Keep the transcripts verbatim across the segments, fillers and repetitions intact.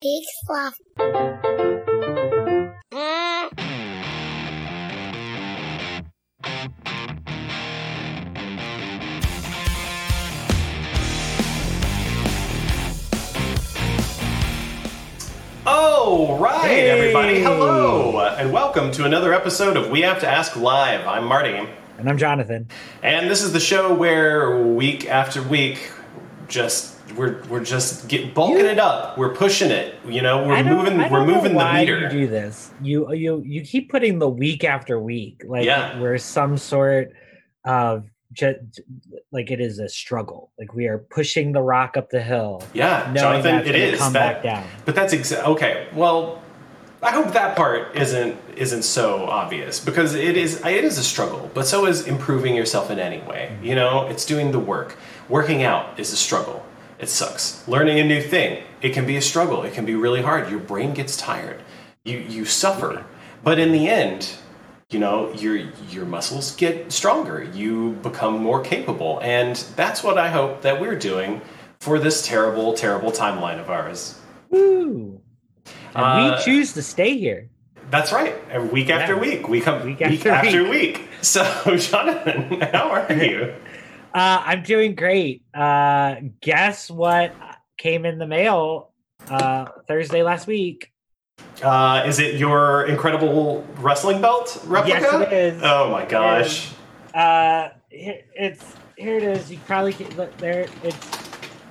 Peak Sloth. All right, hey. Everybody. Hello, and welcome to another episode of We Have to Ask Live. I'm Marty. And I'm Jonathan. And this is the show where week after week, just we're we're just get, bulking you, it up. We're pushing it. You know, we're moving. We're moving the meter. You do this. You you you keep putting the week after week. Like yeah. We're some sort of just like it is a struggle. Like we are pushing the rock up the hill. Yeah, Jonathan, it is. Come that, back down. But that's exactly okay. Well. I hope that part isn't isn't so obvious, because it is it is a struggle, but so is improving yourself in any way. You know, it's doing the work. Working out is a struggle. It sucks. Learning a new thing, it can be a struggle. It can be really hard. Your brain gets tired. You you suffer. But in the end, you know, your your muscles get stronger. You become more capable. And that's what I hope that we're doing for this terrible, terrible timeline of ours. Woo! And uh, we choose to stay here. That's right. And week after yeah. week. We come week after week. After week. week. So, Jonathan, how are you? Uh, I'm doing great. Uh, guess what came in the mail uh, Thursday last week? Uh, is it your incredible wrestling belt replica? Yes, it is. Oh, my gosh. And, uh, it's here it is. You probably can look there. It's...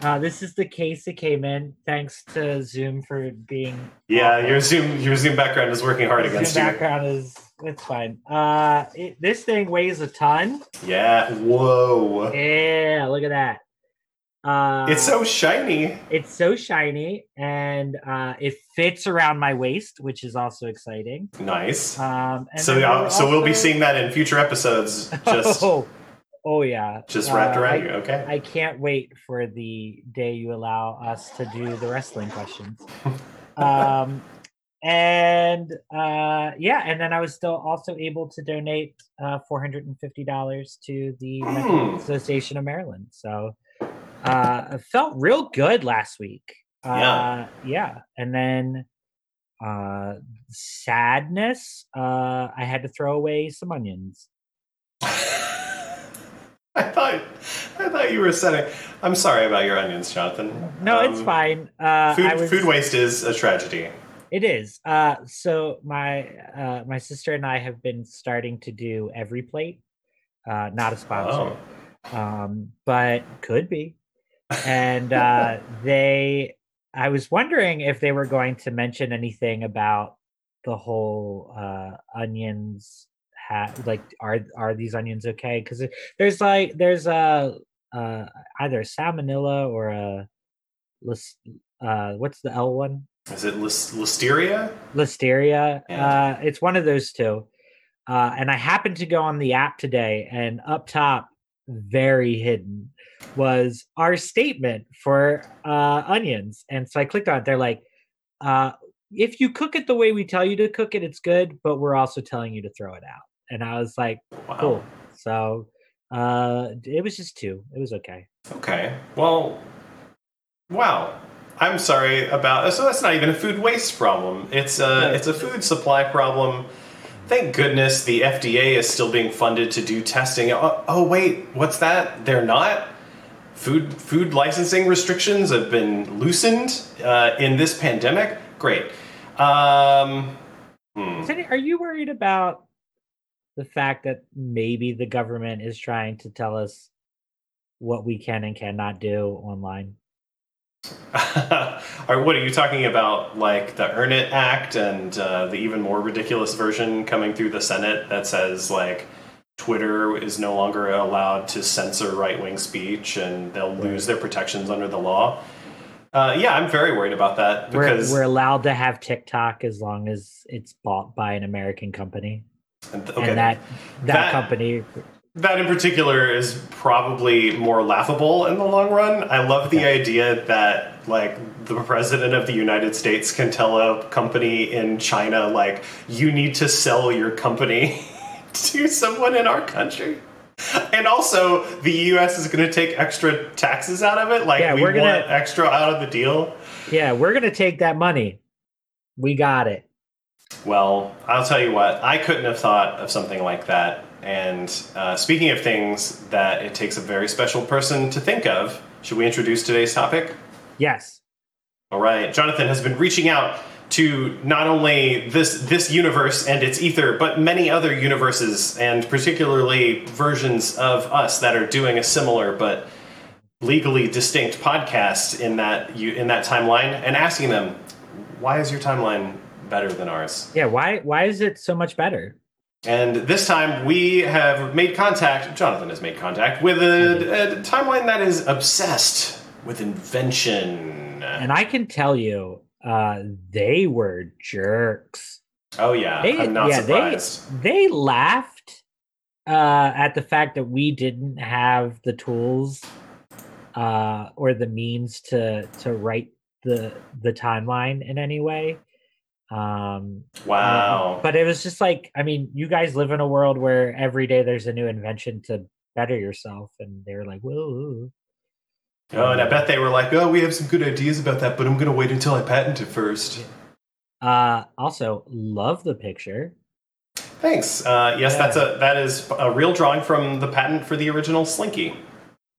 Uh, this is the case that came in. Thanks to Zoom for being. Yeah, awful. your Zoom your Zoom background is working hard your against Zoom you. Background is it's fine. Uh, it, this thing weighs a ton. Yeah. Whoa. Yeah. Look at that. Uh, it's so shiny. It's so shiny, and uh, it fits around my waist, which is also exciting. Nice. Um, and so we'll also... so we'll be seeing that in future episodes. Just. Oh. Oh, yeah. Just wrapped uh, around I, you, okay. I can't wait for the day you allow us to do the wrestling questions. um, and, uh, yeah, and then I was still also able to donate uh, four hundred fifty dollars to the mm. Medical Association of Maryland. So uh, I felt real good last week. Uh, yeah. Yeah. And then uh, sadness, uh, I had to throw away some onions. I thought, I thought you were saying. I'm sorry about your onions, Jonathan. No, um, it's fine. Uh, food, I was, food waste is a tragedy. It is. Uh, so my uh, my sister and I have been starting to do Every Plate, uh, not a sponsor, oh. um, but could be. And uh, they, I was wondering if they were going to mention anything about the whole uh, onions. Ha- like are are these onions okay? Because there's like there's a uh, either a salmonella or a uh, what's the L one? Is it list- listeria? Listeria. Yeah. Uh, it's one of those two. Uh, and I happened to go on the app today, and up top, very hidden, was our statement for uh, onions. And so I clicked on it. They're like, uh, if you cook it the way we tell you to cook it, it's good. But we're also telling you to throw it out. And I was like, wow. Cool. So uh, it was just two. It was okay. Okay. Well, wow. I'm sorry about... So that's not even a food waste problem. It's a, it's a food supply problem. Thank goodness the F D A is still being funded to do testing. Oh, oh wait. What's that? They're not? Food, food licensing restrictions have been loosened uh, in this pandemic? Great. Um, hmm. Are you worried about... the fact that maybe the government is trying to tell us what we can and cannot do online? Or what are you talking about? Like the Earn It Act and uh, the even more ridiculous version coming through the Senate that says like Twitter is no longer allowed to censor right-wing speech and they'll right. lose their protections under the law. Uh, yeah, I'm very worried about that. Because we're, we're allowed to have TikTok as long as it's bought by an American company. And, okay. and that, that that company that in particular is probably more laughable in the long run. I love the okay. idea that like the president of the United States can tell a company in China like you need to sell your company to someone in our country, and also the U S is going to take extra taxes out of it. Like yeah, we we're gonna... want extra out of the deal. Yeah, we're going to take that money. We got it. Well, I'll tell you what, I couldn't have thought of something like that. And uh, speaking of things that it takes a very special person to think of, should we introduce today's topic? Yes. All right. Jonathan has been reaching out to not only this this universe and its ether, but many other universes, and particularly versions of us that are doing a similar but legally distinct podcast in that you in that timeline, and asking them, why is your timeline better than ours? Yeah, why why is it so much better? And this time we have made contact, Jonathan has made contact, with a, a timeline that is obsessed with invention. And I can tell you, uh, they were jerks. Oh, yeah. They, I'm not yeah, surprised. They, they laughed uh, at the fact that we didn't have the tools uh, or the means to to write the the timeline in any way. Um, wow. Uh, but it was just like, I mean, you guys live in a world where every day there's a new invention to better yourself. And they were like, whoa. Oh, and I bet they were like, oh, we have some good ideas about that, but I'm going to wait until I patent it first. Uh, also, love the picture. Thanks. Uh, yes, yeah. that's a, that is a real drawing from the patent for the original Slinky.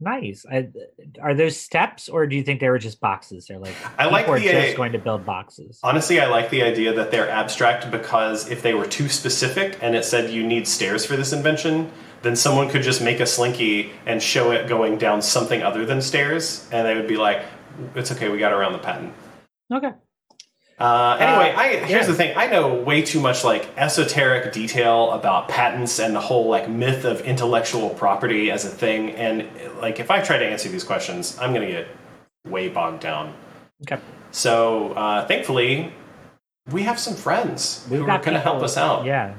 Nice. I, are those steps, or do you think they were just boxes? They're like, I like the idea. Just going to build boxes. Honestly, I like the idea that they're abstract, because if they were too specific and it said you need stairs for this invention, then someone could just make a Slinky and show it going down something other than stairs, and they would be like, it's okay, we got around the patent. Okay. Uh, anyway, uh, I, here's yeah. the thing. I know way too much, like, esoteric detail about patents and the whole, like, myth of intellectual property as a thing. And, like, if I try to answer these questions, I'm going to get way bogged down. Okay. So, uh, thankfully, we have some friends We've who are going to help us out. Yeah.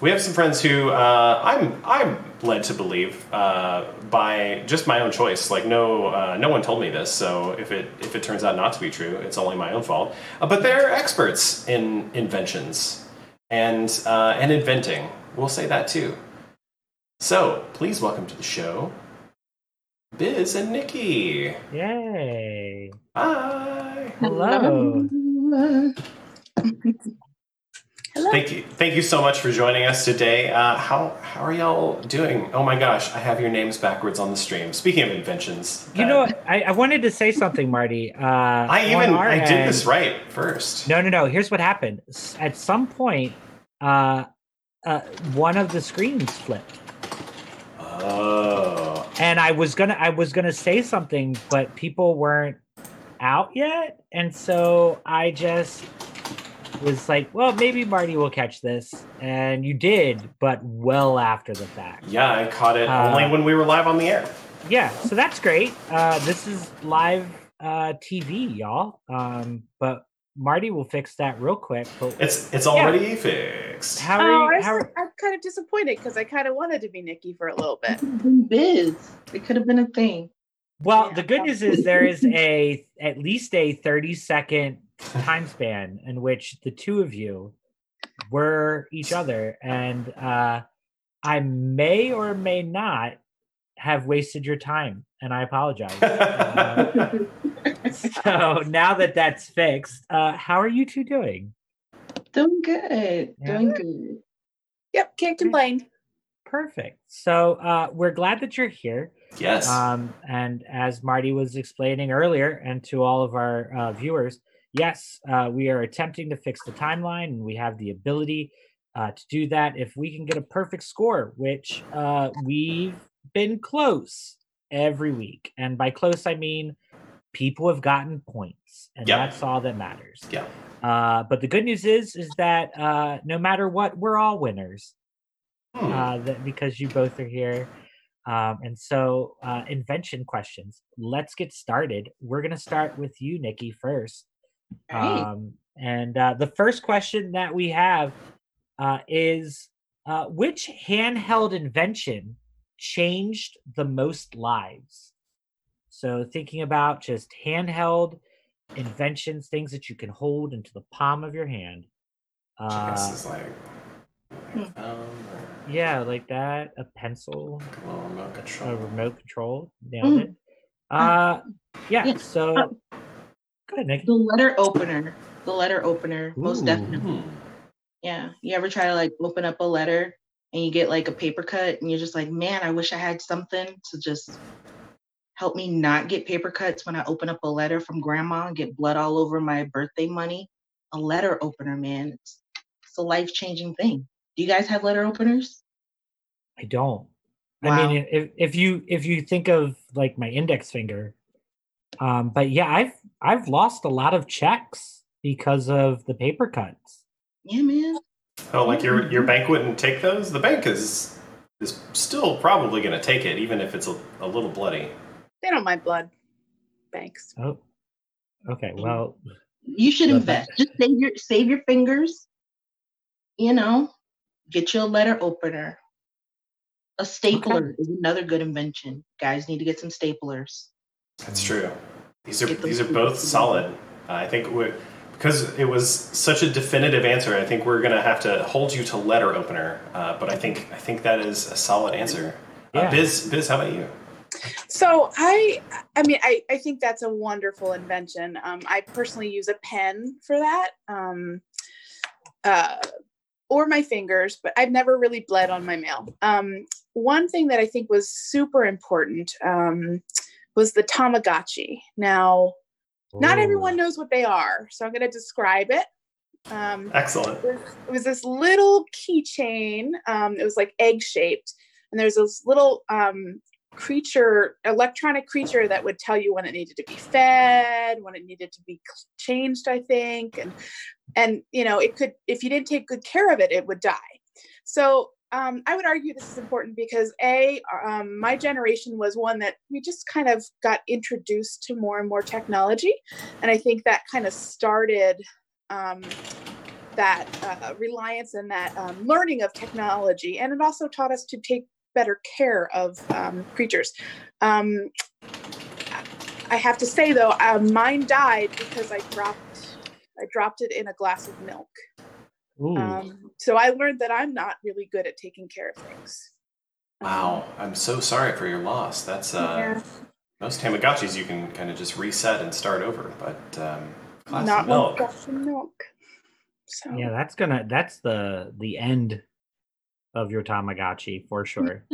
We have some friends who uh, I'm I'm led to believe uh, by just my own choice. Like no uh, no one told me this, so if it if it turns out not to be true, it's only my own fault. Uh, but they're experts in inventions and uh, and inventing. We'll say that too. So please welcome to the show, Biz and Nikki. Yay! Hi. Hello. Hello. Hello. Thank you, thank you so much for joining us today. Uh, how how are y'all doing? Oh my gosh, I have your names backwards on the stream. Speaking of inventions, you uh, know, I, I wanted to say something, Marty. Uh, I even I end, did this right first. No, no, no. Here's what happened. At some point, uh, uh, one of the screens flipped. Oh. And I was gonna I was gonna say something, but people weren't out yet, and so I just. was like, well, maybe Marty will catch this, and you did, but well after the fact. Yeah, I caught it uh, only when we were live on the air. Yeah, so that's great. Uh, this is live uh, T V, y'all. Um, but Marty will fix that real quick. But it's it's already yeah. fixed. How are you? Oh, I was, how are, I'm kind of disappointed because I kind of wanted to be Nikki for a little bit. Biz, it could have been a thing. Well, yeah. The good news is there is a at least a thirty second time span in which the two of you were each other, and uh I may or may not have wasted your time, and I apologize. Uh, so now that that's fixed, uh how are you two doing? Doing good. Yeah. Doing good. Yep, can't complain. Perfect. So uh we're glad that you're here. Yes. Um, and as Marty was explaining earlier, and to all of our uh, viewers, yes, uh, we are attempting to fix the timeline, and we have the ability uh, to do that if we can get a perfect score, which uh, we've been close every week. And by close, I mean people have gotten points, and yep. that's all that matters. Yeah. Uh, but the good news is, is that uh, no matter what, we're all winners hmm. uh, that, because you both are here. Um, and so uh, invention questions. Let's get started. We're going to start with you, Nikki, first. Um, and uh, the first question that we have uh, is, uh, which handheld invention changed the most lives? So thinking about just handheld inventions, things that you can hold into the palm of your hand. Uh, this is like... like um... Yeah, like that. A pencil. A remote control. A remote control. Nailed it. Uh, yeah, so Go ahead, Nick. The letter opener. The letter opener, Ooh. Most definitely. Yeah. You ever try to like open up a letter and you get like a paper cut and you're just like, man, I wish I had something to just help me not get paper cuts when I open up a letter from grandma and get blood all over my birthday money. A letter opener, man. It's, it's a life-changing thing. Do you guys have letter openers? I don't. Wow. I mean, if, if you if you think of like my index finger, um, but yeah, I've I've lost a lot of checks because of the paper cuts. Yeah, man. Oh, like your your bank wouldn't take those? The bank is is still probably going to take it, even if it's a, a little bloody. They don't mind blood. Banks. Oh. Okay. Well. You should invest. That. Just save your save your fingers. You know, get you a letter opener. A stapler okay. is another good invention. Guys need to get some staplers. That's true. These are these are both solid. Uh, I think we're, because it was such a definitive answer, I think we're going to have to hold you to letter opener. Uh, but I think I think that is a solid answer. Yeah. Uh, Biz, Biz, how about you? So I, I mean, I, I think that's a wonderful invention. Um, I personally use a pen for that, um, uh, or my fingers, but I've never really bled on my mail. Um, one thing that I think was super important um, was the Tamagotchi. Now, Ooh. Not everyone knows what they are, so I'm going to describe it. Um, Excellent. It was, it was this little keychain. Um, it was like egg shaped, and there's this little um, creature, electronic creature that would tell you when it needed to be fed, when it needed to be changed, I think. And, and, you know, it could, if you didn't take good care of it, it would die. So um, I would argue this is important because A, um, my generation was one that we just kind of got introduced to more and more technology. And I think that kind of started um, that uh, reliance and that um, learning of technology. And it also taught us to take better care of um, creatures. Um, I have to say though, uh, mine died because I dropped I dropped it in a glass of milk. Um, so I learned that I'm not really good at taking care of things. Wow, um, I'm so sorry for your loss. That's uh, yeah. Most Tamagotchis you can kind of just reset and start over, but um, glass not of milk. One glass of milk. So. Yeah, that's gonna that's the the end. Of your Tamagotchi for sure.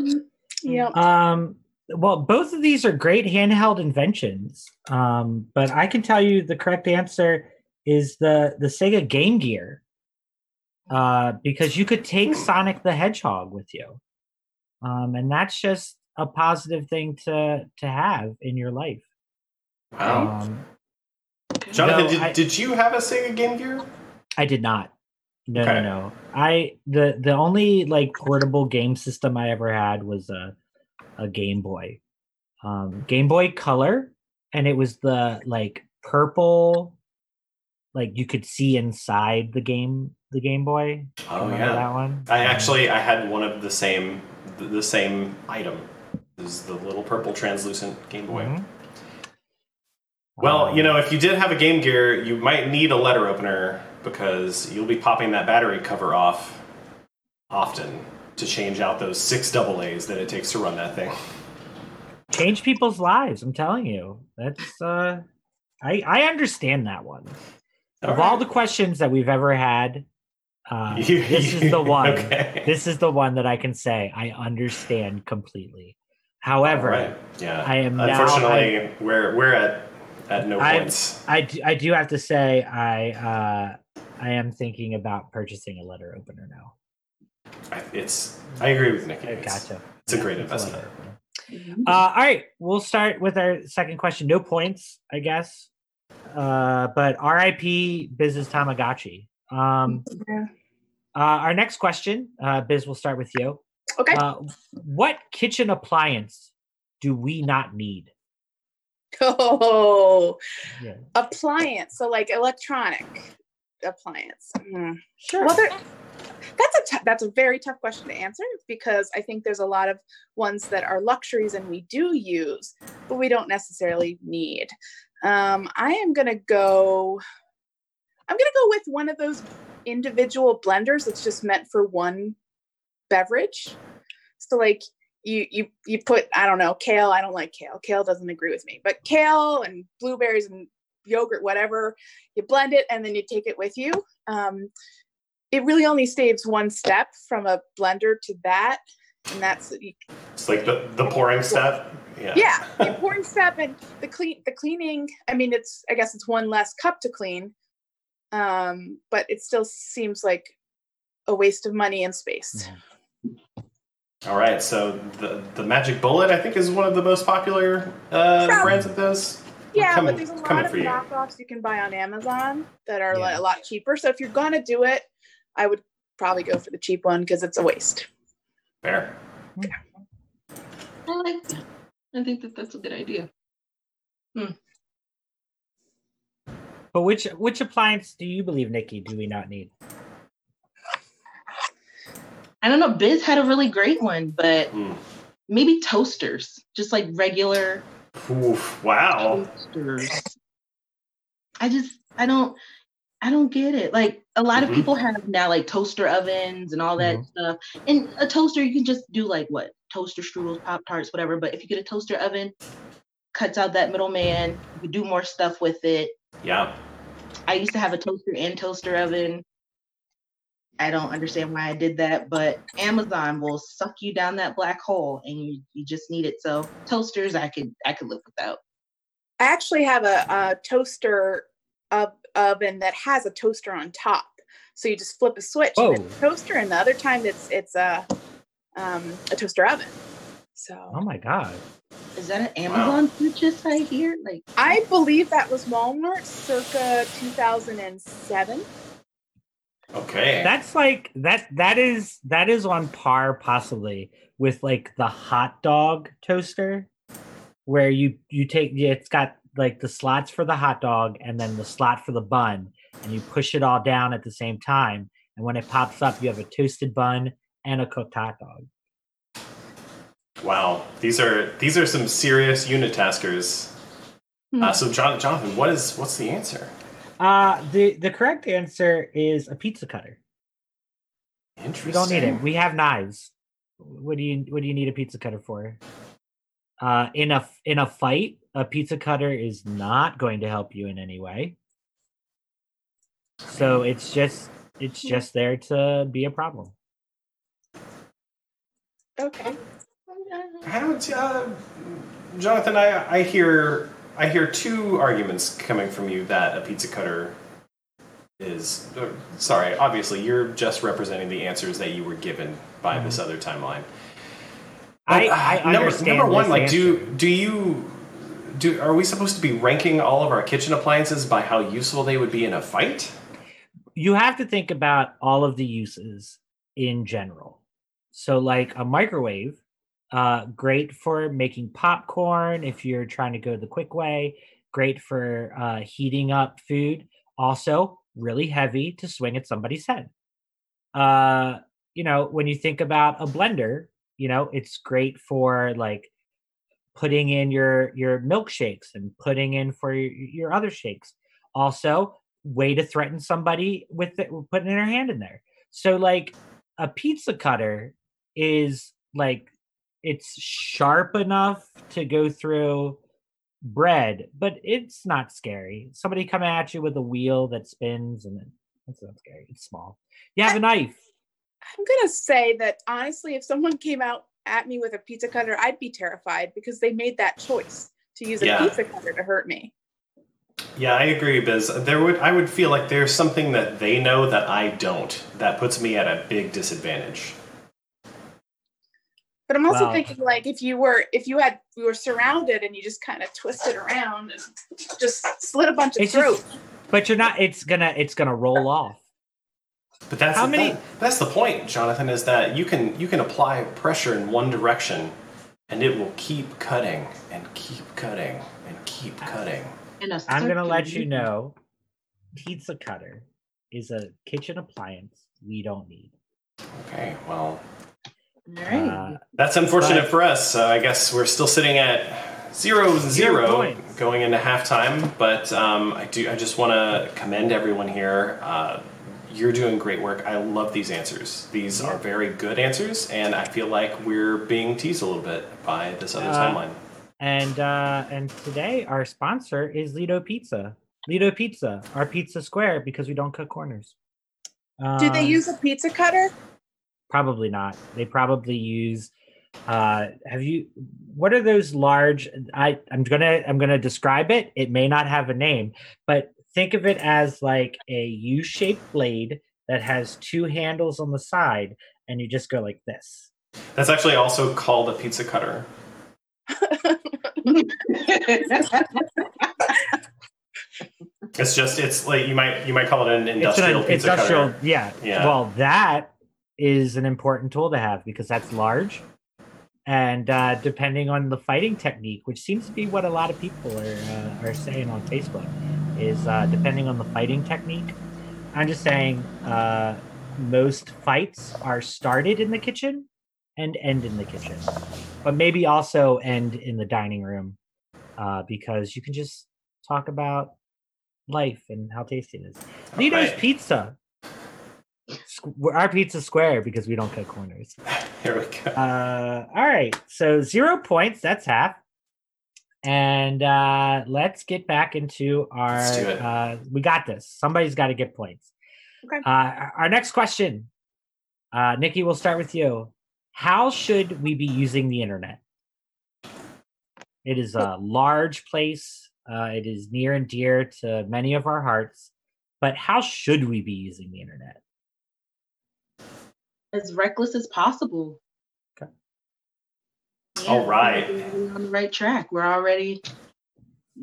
Yeah. Um, well, both of these are great handheld inventions. Um, but I can tell you the correct answer is the the Sega Game Gear. Uh, because you could take Sonic the Hedgehog with you. Um, and that's just a positive thing to to have in your life. Wow. Um, Jonathan, no, did, I, did you have a Sega Game Gear? I did not. No, okay. no, no. I the the only like portable game system I ever had was a a Game Boy, um, Game Boy Color, and it was the like purple, like you could see inside the game the Game Boy. Oh yeah, that one. I actually I had one of the same the, the same item. It was the little purple translucent Game Boy. Mm-hmm. Well, um, you know, if you did have a Game Gear, you might need a letter opener. Because you'll be popping that battery cover off often to change out those six double A's that it takes to run that thing. Change people's lives, I'm telling you. That's uh, I I understand that one. All of right. all the questions that we've ever had, uh, you, this you, is the one. Okay. This is the one that I can say I understand completely. However, right. yeah, I am unfortunately now, I, we're we're at at no points. I do, I do have to say I. Uh, I am thinking about purchasing a letter opener now. It's. I agree with Nikki. It's, gotcha. It's a great investment. Uh, all right, we'll start with our second question. No points, I guess. Uh, but R I P Biz's Tamagotchi. Um, uh, our next question, uh, Biz, we'll start with you. Okay. Uh, what kitchen appliance do we not need? Oh, yeah. Appliance. So like electronic. Appliance. Mm. Sure. Well, that's a t- that's a very tough question to answer because I think there's a lot of ones that are luxuries and we do use, but we don't necessarily need. Um, I am gonna go. I'm gonna go with one of those individual blenders that's just meant for one beverage. So like you you you put I don't know kale. I don't like kale. Kale doesn't agree with me, but kale and blueberries and yogurt, whatever, you blend it and then you take it with you. Um, it really only saves one step from a blender to that. And that's you, it's like the, the pouring step. Yeah, yeah, the pouring step and the clean the cleaning. I mean, it's I guess it's one less cup to clean, um, but it still seems like a waste of money and space. All right, so the the Magic Bullet I think is one of the most popular uh, Probably. brands of those. Yeah, coming, but there's a lot of knockoffs you. you can buy on Amazon that are yeah. like a lot cheaper. So if you're gonna do it, I would probably go for the cheap one because it's a waste. Fair. Yeah. I like that. I think that that's a good idea. Hmm. But which which appliance do you believe, Nikki, do we not need? I don't know. Biz had a really great one, but mm. maybe toasters. Just like regular Oof, wow. toasters. I just, I don't, I don't get it. Like a lot mm-hmm. of people have now like toaster ovens and all that mm-hmm. stuff. And a toaster, you can just do like what? Toaster strudels, Pop-Tarts, whatever. But if you get a toaster oven, cuts out that middleman, you do more stuff with it. Yeah. I used to have a toaster and toaster oven. I don't understand why I did that, but Amazon will suck you down that black hole and you, you just need it. So toasters, I could I could live without. I actually have a, a toaster oven that has a toaster on top. So you just flip a switch oh. and it's a toaster, and the other time it's it's a um, a toaster oven. So oh my God. Is that an Amazon purchase wow. I hear? Like I believe that was Walmart circa two thousand seven. Okay. That's like that that is that is on par possibly with like the hot dog toaster where you you take yeah, it's got like the slots for the hot dog and then the slot for the bun and you push it all down at the same time and when it pops up you have a toasted bun and a cooked hot dog. Wow, these are these are some serious unitaskers. Mm. Uh, so John, Jonathan, what is what's the answer? Uh, the, the correct answer is a pizza cutter. Interesting. We don't need it. We have knives. What do you what do you need a pizza cutter for? Uh, in a in a fight, a pizza cutter is not going to help you in any way. So it's just it's just there to be a problem. Okay. How about, uh, Jonathan, I I hear. I hear two arguments coming from you that a pizza cutter is... Uh, sorry, obviously, you're just representing the answers that you were given by mm-hmm. this other timeline. But, I, I uh, number, number one, like, answer. do do you... do Are we supposed to be ranking all of our kitchen appliances by how useful they would be in a fight? You have to think about all of the uses in general. So, like, a microwave... Uh, great for making popcorn if you're trying to go the quick way. Great for uh, heating up food. Also, really heavy to swing at somebody's head. Uh, you know, when you think about a blender, you know, it's great for like putting in your your milkshakes and putting in for your, your other shakes. Also, way to threaten somebody with it, putting their hand in there. So, like a pizza cutter is like. It's sharp enough to go through bread, but it's not scary. Somebody coming at you with a wheel that spins, and that's not scary. It's small. You have I, a knife. I'm going to say that, honestly, if someone came out at me with a pizza cutter, I'd be terrified because they made that choice to use a yeah. pizza cutter to hurt me. Yeah, I agree, Biz. There would I would feel like there's something that they know that I don't that puts me at a big disadvantage. But I'm also wow. thinking, like, if you were, if you had, we were surrounded and you just kind of twisted around and just slit a bunch of it's throats. Just, but you're not, it's gonna, it's gonna roll off. But that's, how the, many? That, that's the point, Jonathan, is that you can, you can apply pressure in one direction and it will keep cutting and keep cutting and keep cutting. I'm gonna let you know, pizza cutter is a kitchen appliance we don't need. Okay, well. Uh, That's unfortunate but, for us. Uh, I guess we're still sitting at zero and zero going into halftime. But um, I do. I just want to commend everyone here. Uh, you're doing great work. I love these answers. These yeah. are very good answers, and I feel like we're being teased a little bit by this other uh, timeline. And uh, and today our sponsor is Lido Pizza. Lido Pizza, our pizza square because we don't cut corners. Um, Do they use a pizza cutter? Probably not. They probably use. Uh, have you? What are those large? I I'm gonna I'm gonna describe it. It may not have a name, but think of it as like a U-shaped blade that has two handles on the side, and you just go like this. That's actually also called a pizza cutter. It's just it's like you might you might call it an industrial it's an, pizza industrial, cutter. Yeah. yeah. Well, that is an important tool to have because that's large, and uh, depending on the fighting technique, which seems to be what a lot of people are uh, are saying on Facebook, is uh, depending on the fighting technique. I'm just saying, uh, most fights are started in the kitchen and end in the kitchen, but maybe also end in the dining room uh, because you can just talk about life and how tasty it is. Lido's right. Pizza. Our pizza square because we don't cut corners. Here we go. Uh, all right. So zero points. That's half. And uh, let's get back into our. Let's do it. Uh, we got this. Somebody's got to get points. Okay. Uh, our next question. Uh, Nikki, we'll start with you. How should we be using the internet? It is a large place. Uh, it is near and dear to many of our hearts. But how should we be using the internet? As reckless as possible. Okay. Yeah, all right. We're on the right track. We're already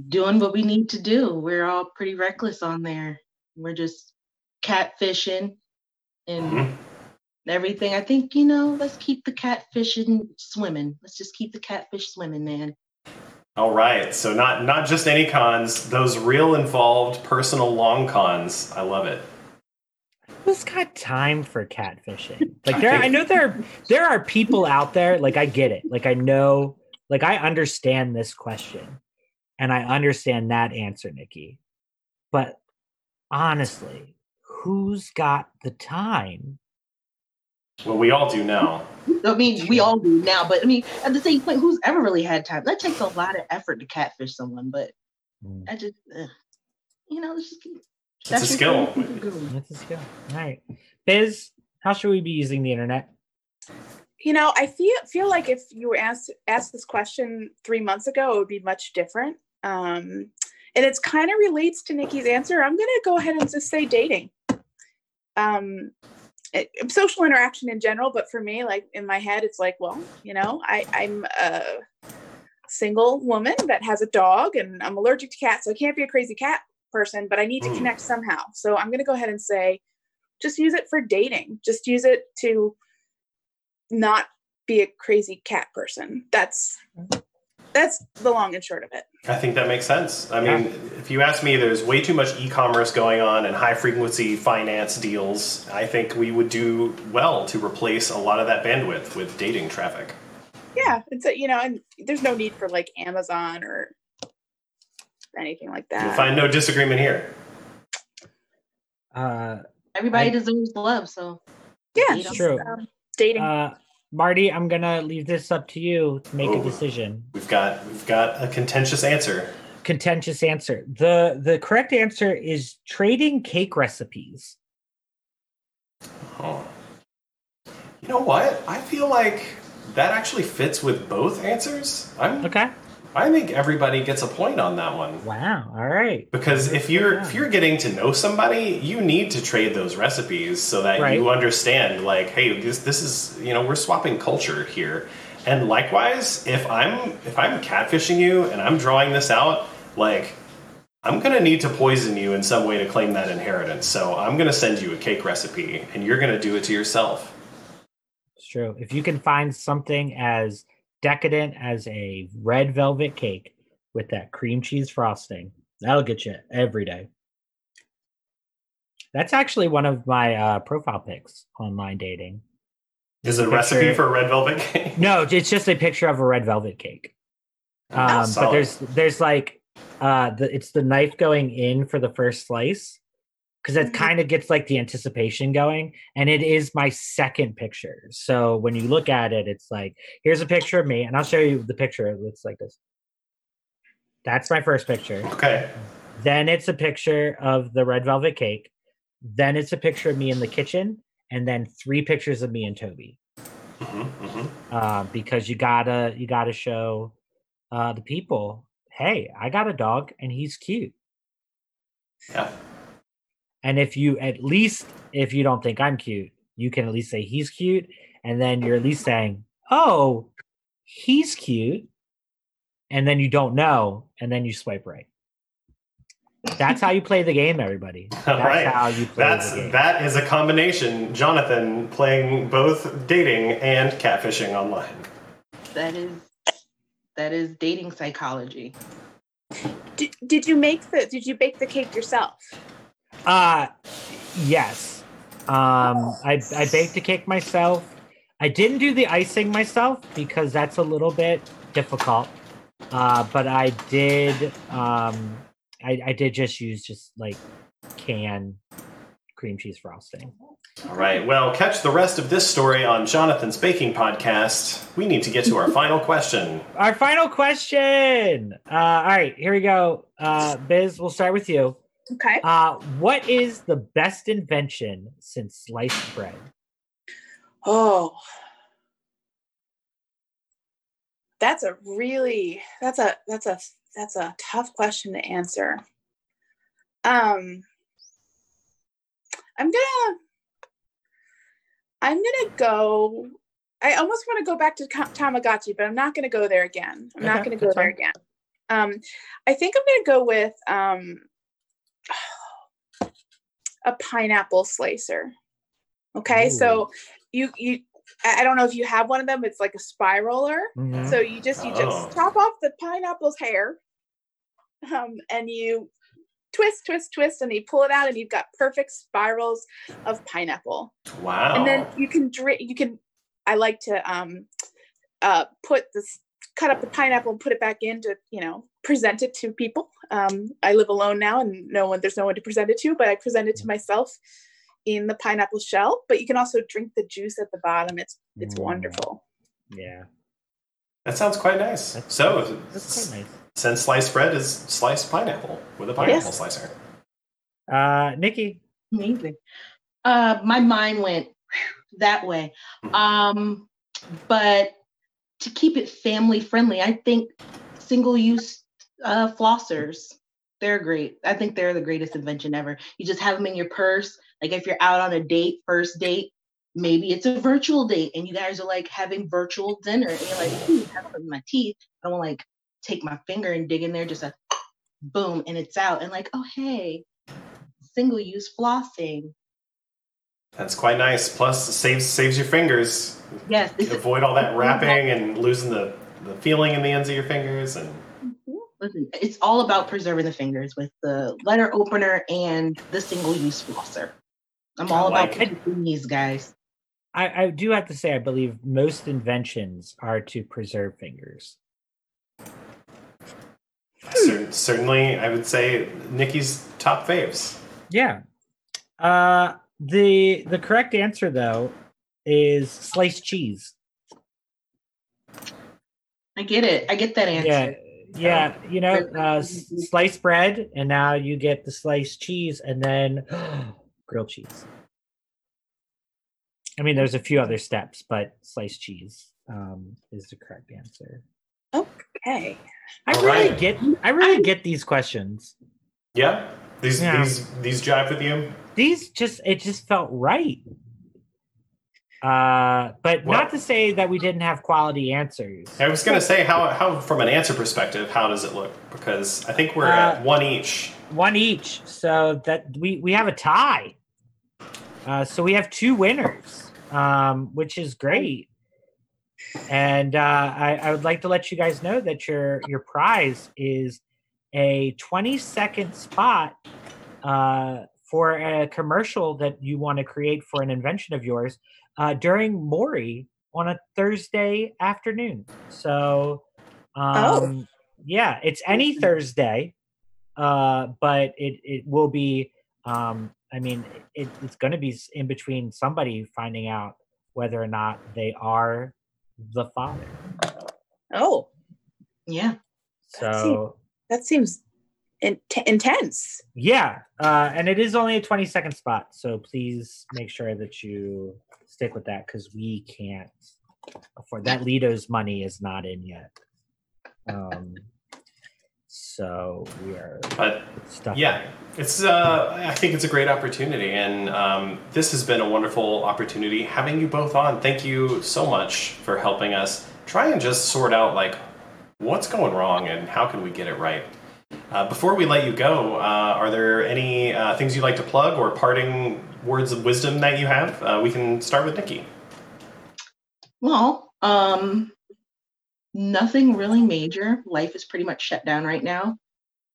doing what we need to do. We're all pretty reckless on there. We're just catfishing and mm-hmm. everything. I think, you know, let's keep the catfishing swimming. Let's just keep the catfish swimming, man. All right. So not not just any cons, those real involved personal long cons. I love it. Who's got time for catfishing? Like there, I know there are, there are people out there. Like I get it. Like I know, like I understand this question and I understand that answer, Nikki, but honestly, who's got the time? Well, we all do now. I mean, we all do now, but I mean, at the same point, who's ever really had time? That takes a lot of effort to catfish someone, but mm. I just, ugh. you know, it's just That's a skill. That's a skill. All right. Biz, how should we be using the internet? You know, I feel feel like if you were asked asked this question three months ago, it would be much different. Um, and it's kind of relates to Nikki's answer. I'm going to go ahead and just say dating. Um, it, social interaction in general, but for me, like in my head, it's like, well, you know, I, I'm a single woman that has a dog and I'm allergic to cats, so I can't be a crazy cat person, but I need to connect somehow. So I'm going to go ahead and say, just use it for dating. Just use it to not be a crazy cat person. That's that's the long and short of it. I think that makes sense. I mean, yeah. If you ask me, there's way too much e-commerce going on and high-frequency finance deals. I think we would do well to replace a lot of that bandwidth with dating traffic. Yeah, it's a, you know, and there's no need for like Amazon or anything like that. You'll find no disagreement here. Uh, Everybody I, deserves love, so yeah, it's true. Um, dating, uh, Marty. I'm gonna leave this up to you to make Ooh, a decision. We've got we've got a contentious answer. Contentious answer. the The correct answer is trading cake recipes. Oh, you know what? I feel like that actually fits with both answers. I'm okay. I think everybody gets a point on that one. Wow. All right. Because if you're if you're getting to know somebody, you need to trade those recipes so that right. you understand like, hey, this this is, you know, we're swapping culture here. And likewise, if I'm if I'm catfishing you and I'm drawing this out, like I'm going to need to poison you in some way to claim that inheritance. So I'm going to send you a cake recipe and you're going to do it to yourself. It's true. If you can find something as decadent as a red velvet cake with that cream cheese frosting, that'll get you every day. That's actually one of my uh, profile pics online dating. Is it a picture, recipe for a red velvet cake? No, it's just a picture of a red velvet cake. Um, but there's there's like uh, the, it's the knife going in for the first slice because that kind of gets like the anticipation going. And it is my second picture. So when you look at it, it's like, here's a picture of me. And I'll show you the picture. It looks like this. That's my first picture. Okay. Then it's a picture of the red velvet cake. Then it's a picture of me in the kitchen. And then three pictures of me and Toby. Mm-hmm, mm-hmm. Uh, because you gotta you gotta show uh, the people, hey, I got a dog and he's cute. Yeah. And if you at least, if you don't think I'm cute, you can at least say he's cute. And then you're at least saying, oh, he's cute. And then you don't know. And then you swipe right. That's how you play the game, everybody. That's right. How you play That's, the game. That is a combination, Jonathan, playing both dating and catfishing online. That is that is dating psychology. Did, did you make the did you bake the cake yourself? Uh yes. Um I, I baked the cake myself. I didn't do the icing myself because that's a little bit difficult. Uh, but I did um I, I did just use just like canned cream cheese frosting. All right. Well, catch the rest of this story on Jonathan's Baking Podcast. We need to get to our final question. Our final question. Uh, all right. Here we go. Uh, Biz, we'll start with you. Okay. Uh, what is the best invention since sliced bread? Oh, that's a really, that's a, that's a, That's a tough question to answer. Um, I'm gonna, I'm gonna go. I almost want to go back to Tamagotchi, but I'm not gonna go there again. I'm okay, not gonna go there fine. again. Um, I think I'm gonna go with um, a pineapple slicer. Okay, Ooh. so you you. I don't know if you have one of them. It's like a spiraler. Mm-hmm. So you just you just oh. chop off the pineapple's hair, um, and you twist, twist, twist, and you pull it out, and you've got perfect spirals of pineapple. Wow! And then you can drink. You can. I like to um, uh, put this, cut up the pineapple and put it back in to you know present it to people. Um, I live alone now, and no one there's no one to present it to, but I present it to myself in the pineapple shell, but you can also drink the juice at the bottom. It's it's mm. wonderful. Yeah. That sounds quite nice. That's so that's quite nice. Since sliced bread is sliced pineapple with a pineapple yes. slicer. Uh, Nikki. Amazing. Uh, my mind went that way. Um, but to keep it family friendly, I think single use uh, flossers, they're great. I think they're the greatest invention ever. You just have them in your purse. Like if you're out on a date, first date, maybe it's a virtual date and you guys are like having virtual dinner and you're like, ooh, I have my teeth. I don't want to like take my finger and dig in there, just like boom, and it's out. And like, oh, hey, single use flossing. That's quite nice. Plus it saves, saves your fingers. Yes. Avoid all that wrapping and losing the, the feeling in the ends of your fingers. And listen, it's all about preserving the fingers with the letter opener and the single use flosser. I'm all about protecting these guys. I, I do have to say, I believe most inventions are to preserve fingers. Cer- certainly, I would say Nikki's top faves. Yeah. Uh, the the correct answer, though, is sliced cheese. I get it. I get that answer. Yeah. Yeah, you know, uh, sliced bread, and now you get the sliced cheese, and then grilled cheese. I mean, there's a few other steps, but sliced cheese um, is the correct answer. Okay. I All really right. get I really I, get these questions. Yeah? These yeah. these these jive with you? These just, it just felt right. Uh, but well, not to say that we didn't have quality answers. I was going to say, how, how from an answer perspective, how does it look? Because I think we're uh, at one each. One each. So that we, we have a tie. Uh, so we have two winners, um, which is great. And uh, I, I would like to let you guys know that your, your prize is a twenty-second spot uh, for a commercial that you want to create for an invention of yours. Uh, during Maury on a Thursday afternoon. So, um, oh. yeah, it's any Thursday, uh, but it, it will be, um, I mean, it, it's going to be in between somebody finding out whether or not they are the father. Oh, yeah. So That seems, that seems in- intense. Yeah, uh, and it is only a twenty second spot, so please make sure that you stick with that because we can't afford that. Lito's money is not in yet. Um, so we are but, stuck. Yeah, it's. Uh, I think it's a great opportunity, and um, this has been a wonderful opportunity having you both on. Thank you so much for helping us try and just sort out like what's going wrong and how can we get it right. Uh, before we let you go, uh, are there any uh, things you'd like to plug or parting words of wisdom that you have? Uh, we can start with Nikki. Well, um, nothing really major. Life is pretty much shut down right now.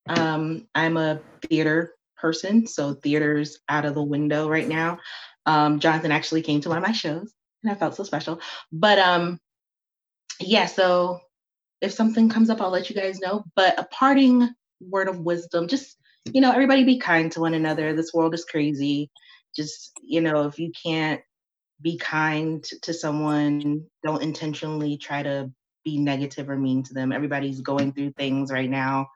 Um, I'm a theater person, so theater's out of the window right now. Um, Jonathan actually came to one of my shows, and I felt so special. But um, yeah, so if something comes up, I'll let you guys know. But a parting word of wisdom, just, you know, everybody be kind to one another. This world is crazy. Just, you know, if you can't be kind to someone, don't intentionally try to be negative or mean to them. Everybody's going through things right now.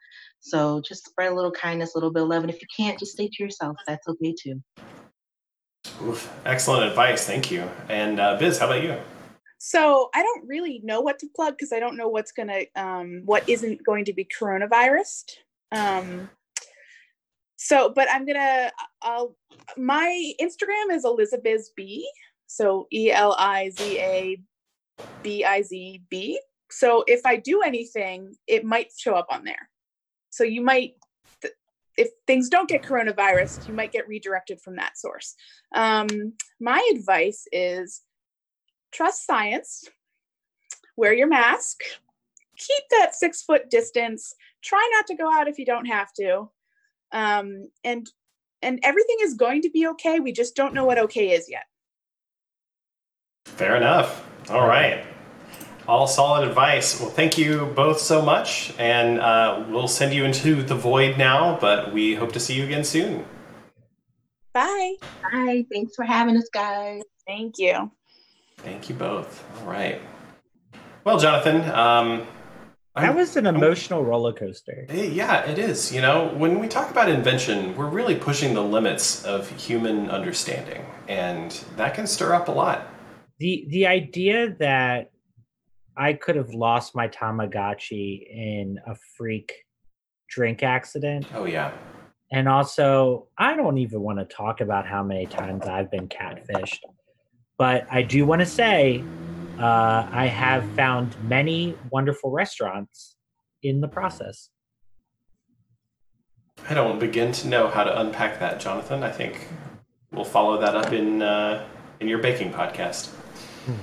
So just spread a little kindness, a little bit of love. And if you can't, just stay to yourself. That's okay too. Oof, excellent advice. Thank you. And uh, Biz, how about you? So I don't really know what to plug because I don't know what's going to, um, what isn't going to be coronavirus. Um, so, but I'm going to, I'll, my Instagram is elizabizb. So E L I Z A B I Z B. So if I do anything, it might show up on there. So you might, th- if things don't get coronavirus, you might get redirected from that source. Um, my advice is, trust science, wear your mask, keep that six foot distance, try not to go out if you don't have to. Um, and, and everything is going to be okay. We just don't know what okay is yet. Fair enough. All right. All solid advice. Well, thank you both so much. And uh, we'll send you into the void now, but we hope to see you again soon. Bye. Bye. Thanks for having us, guys. Thank you. Thank you both. All right. Well, Jonathan, um, that was an emotional I'm, roller coaster. Yeah, it is. You know, when we talk about invention, we're really pushing the limits of human understanding, and that can stir up a lot. The the idea that I could have lost my Tamagotchi in a freak drink accident. Oh, yeah. And also, I don't even want to talk about how many times I've been catfished. But I do want to say uh, I have found many wonderful restaurants in the process. I don't begin to know how to unpack that, Jonathan. I think we'll follow that up in uh, in your baking podcast. Hmm.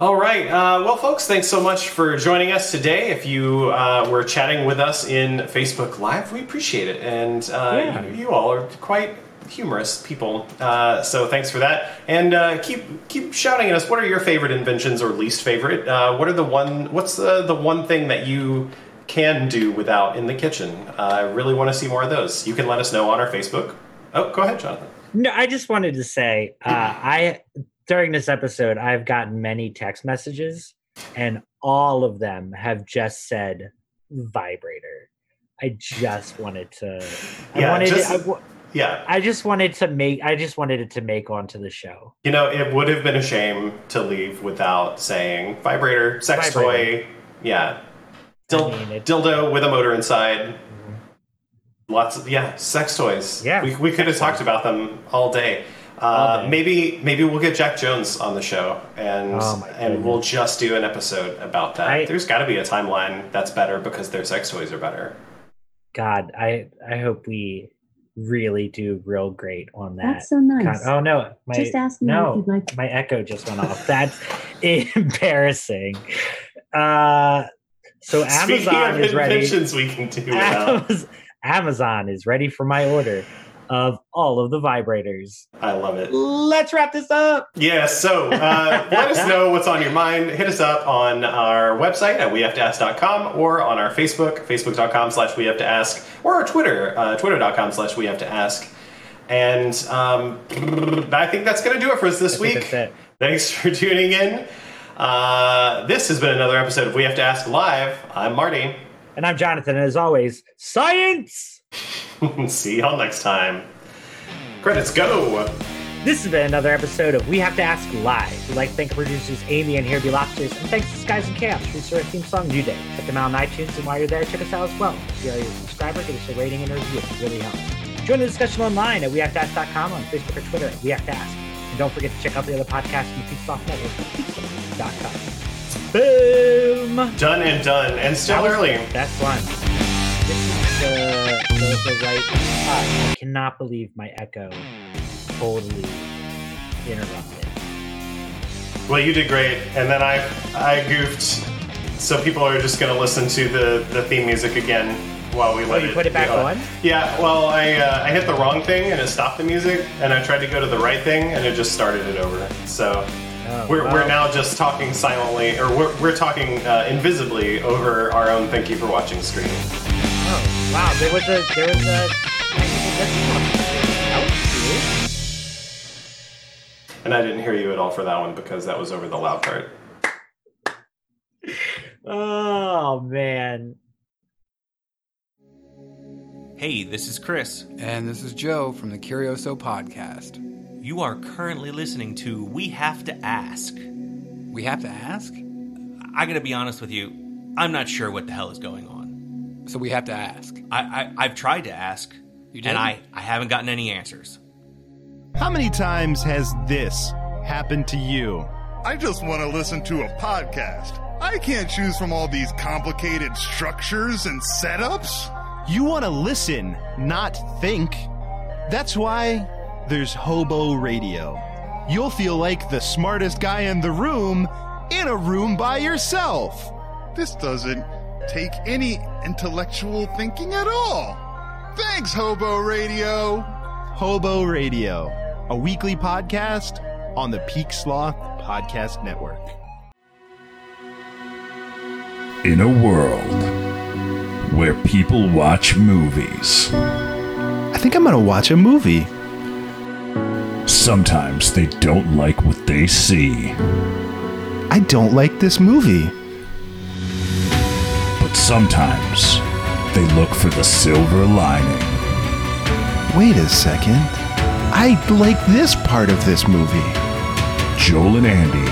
All right. Uh, well, folks, thanks so much for joining us today. If you uh, were chatting with us in Facebook Live, we appreciate it. And uh, yeah. you, you all are quite humorous people, uh, so thanks for that. And uh, keep keep shouting at us. What are your favorite inventions or least favorite? Uh, what are the one? What's the the one thing that you can do without in the kitchen? I uh, really want to see more of those. You can let us know on our Facebook. Oh, go ahead, Jonathan. No, I just wanted to say, uh, I during this episode, I've gotten many text messages, and all of them have just said vibrator. I just wanted to. I yeah, wanted just, to. I, Yeah, I just wanted to make. I just wanted it to make onto the show. You know, it would have been a shame to leave without saying vibrator, sex vibrator. Toy, yeah, Dild- I mean, dildo with a motor inside. Mm-hmm. Lots of yeah, sex toys. Yeah, we we could have talked toys. about them all day. Uh, all day. Maybe maybe we'll get Jack Jones on the show, and oh and we'll just do an episode about that. I, There's got to be a timeline that's better because their sex toys are better. God, I I hope we. really do real great on that. That's so nice. Con- oh no, my, just ask me no, if you'd like. My echo just went off. That's embarrassing. Uh, so Amazon is ready. We can do Amazon, Amazon is ready for my order of all of the vibrators. I love it. Let's wrap this up. Yeah, so uh, let us know what's on your mind. Hit us up on our website at we have to ask dot com or on our Facebook, facebook dot com slash we have to ask, or our Twitter, uh, twitter dot com slash we have to ask. And um, I think that's going to do it for us this I week. Thanks for tuning in. Uh, this has been another episode of We Have to Ask Live. I'm Marty. And I'm Jonathan, and as always, science! See y'all next time. Credits go! This has been another episode of We Have to Ask Live. We'd like to thank producers Amy and Here Be Lobsters, and thanks to Skies and Chaos for the theme song New Day. Check them out on iTunes, and while you're there, check us out as well. If you're a subscriber, give us a rating and a review. It really helps. Join the discussion online at we have to ask dot com, on Facebook or Twitter at We Have to Ask. And don't forget to check out the other podcasts on the Peak Sloth Network at peak sloth dot com. Boom! Done and done, and still that early. Good. That's fun. This is the, the, the right spot. I cannot believe my echo totally interrupted. Well, you did great, and then I I goofed, so people are just going to listen to the, the theme music again while we oh, let you it. You put it back on? Yeah. Well, I uh, I hit the wrong thing and it stopped the music, and I tried to go to the right thing and it just started it over. So. Oh, we're wow. we're now just talking silently, or we're we're talking uh, invisibly over our own thank you for watching stream. Oh wow! There was a there was a that was weird. And I didn't hear you at all for that one because that was over the loud part. Oh man. Hey, this is Chris, and this is Joe from the Curioso Podcast. You are currently listening to We Have to Ask. We Have to Ask? I gotta be honest with you, I'm not sure what the hell is going on. So we have to ask. I, I, I've tried to ask, you did? and I, I haven't gotten any answers. How many times has this happened to you? I just want to listen to a podcast. I can't choose from all these complicated structures and setups. You want to listen, not think. That's why... there's Hobo Radio. You'll feel like the smartest guy in the room in a room by yourself. This doesn't take any intellectual thinking at all. Thanks, Hobo Radio. Hobo Radio, a weekly podcast on the Peak Sloth Podcast Network. In a world where people watch movies. I think I'm going to watch a movie. Sometimes they don't like what they see. I don't like this movie. But sometimes they look for the silver lining. Wait a second. I like this part of this movie. Joel and Andy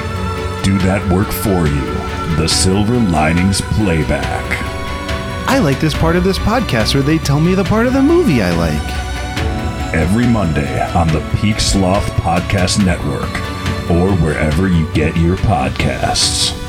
do that work for you. The Silver Linings Playback. I like this part of this podcast, or they tell me the part of the movie I like. Every Monday on the Peak Sloth Podcast Network, or wherever you get your podcasts.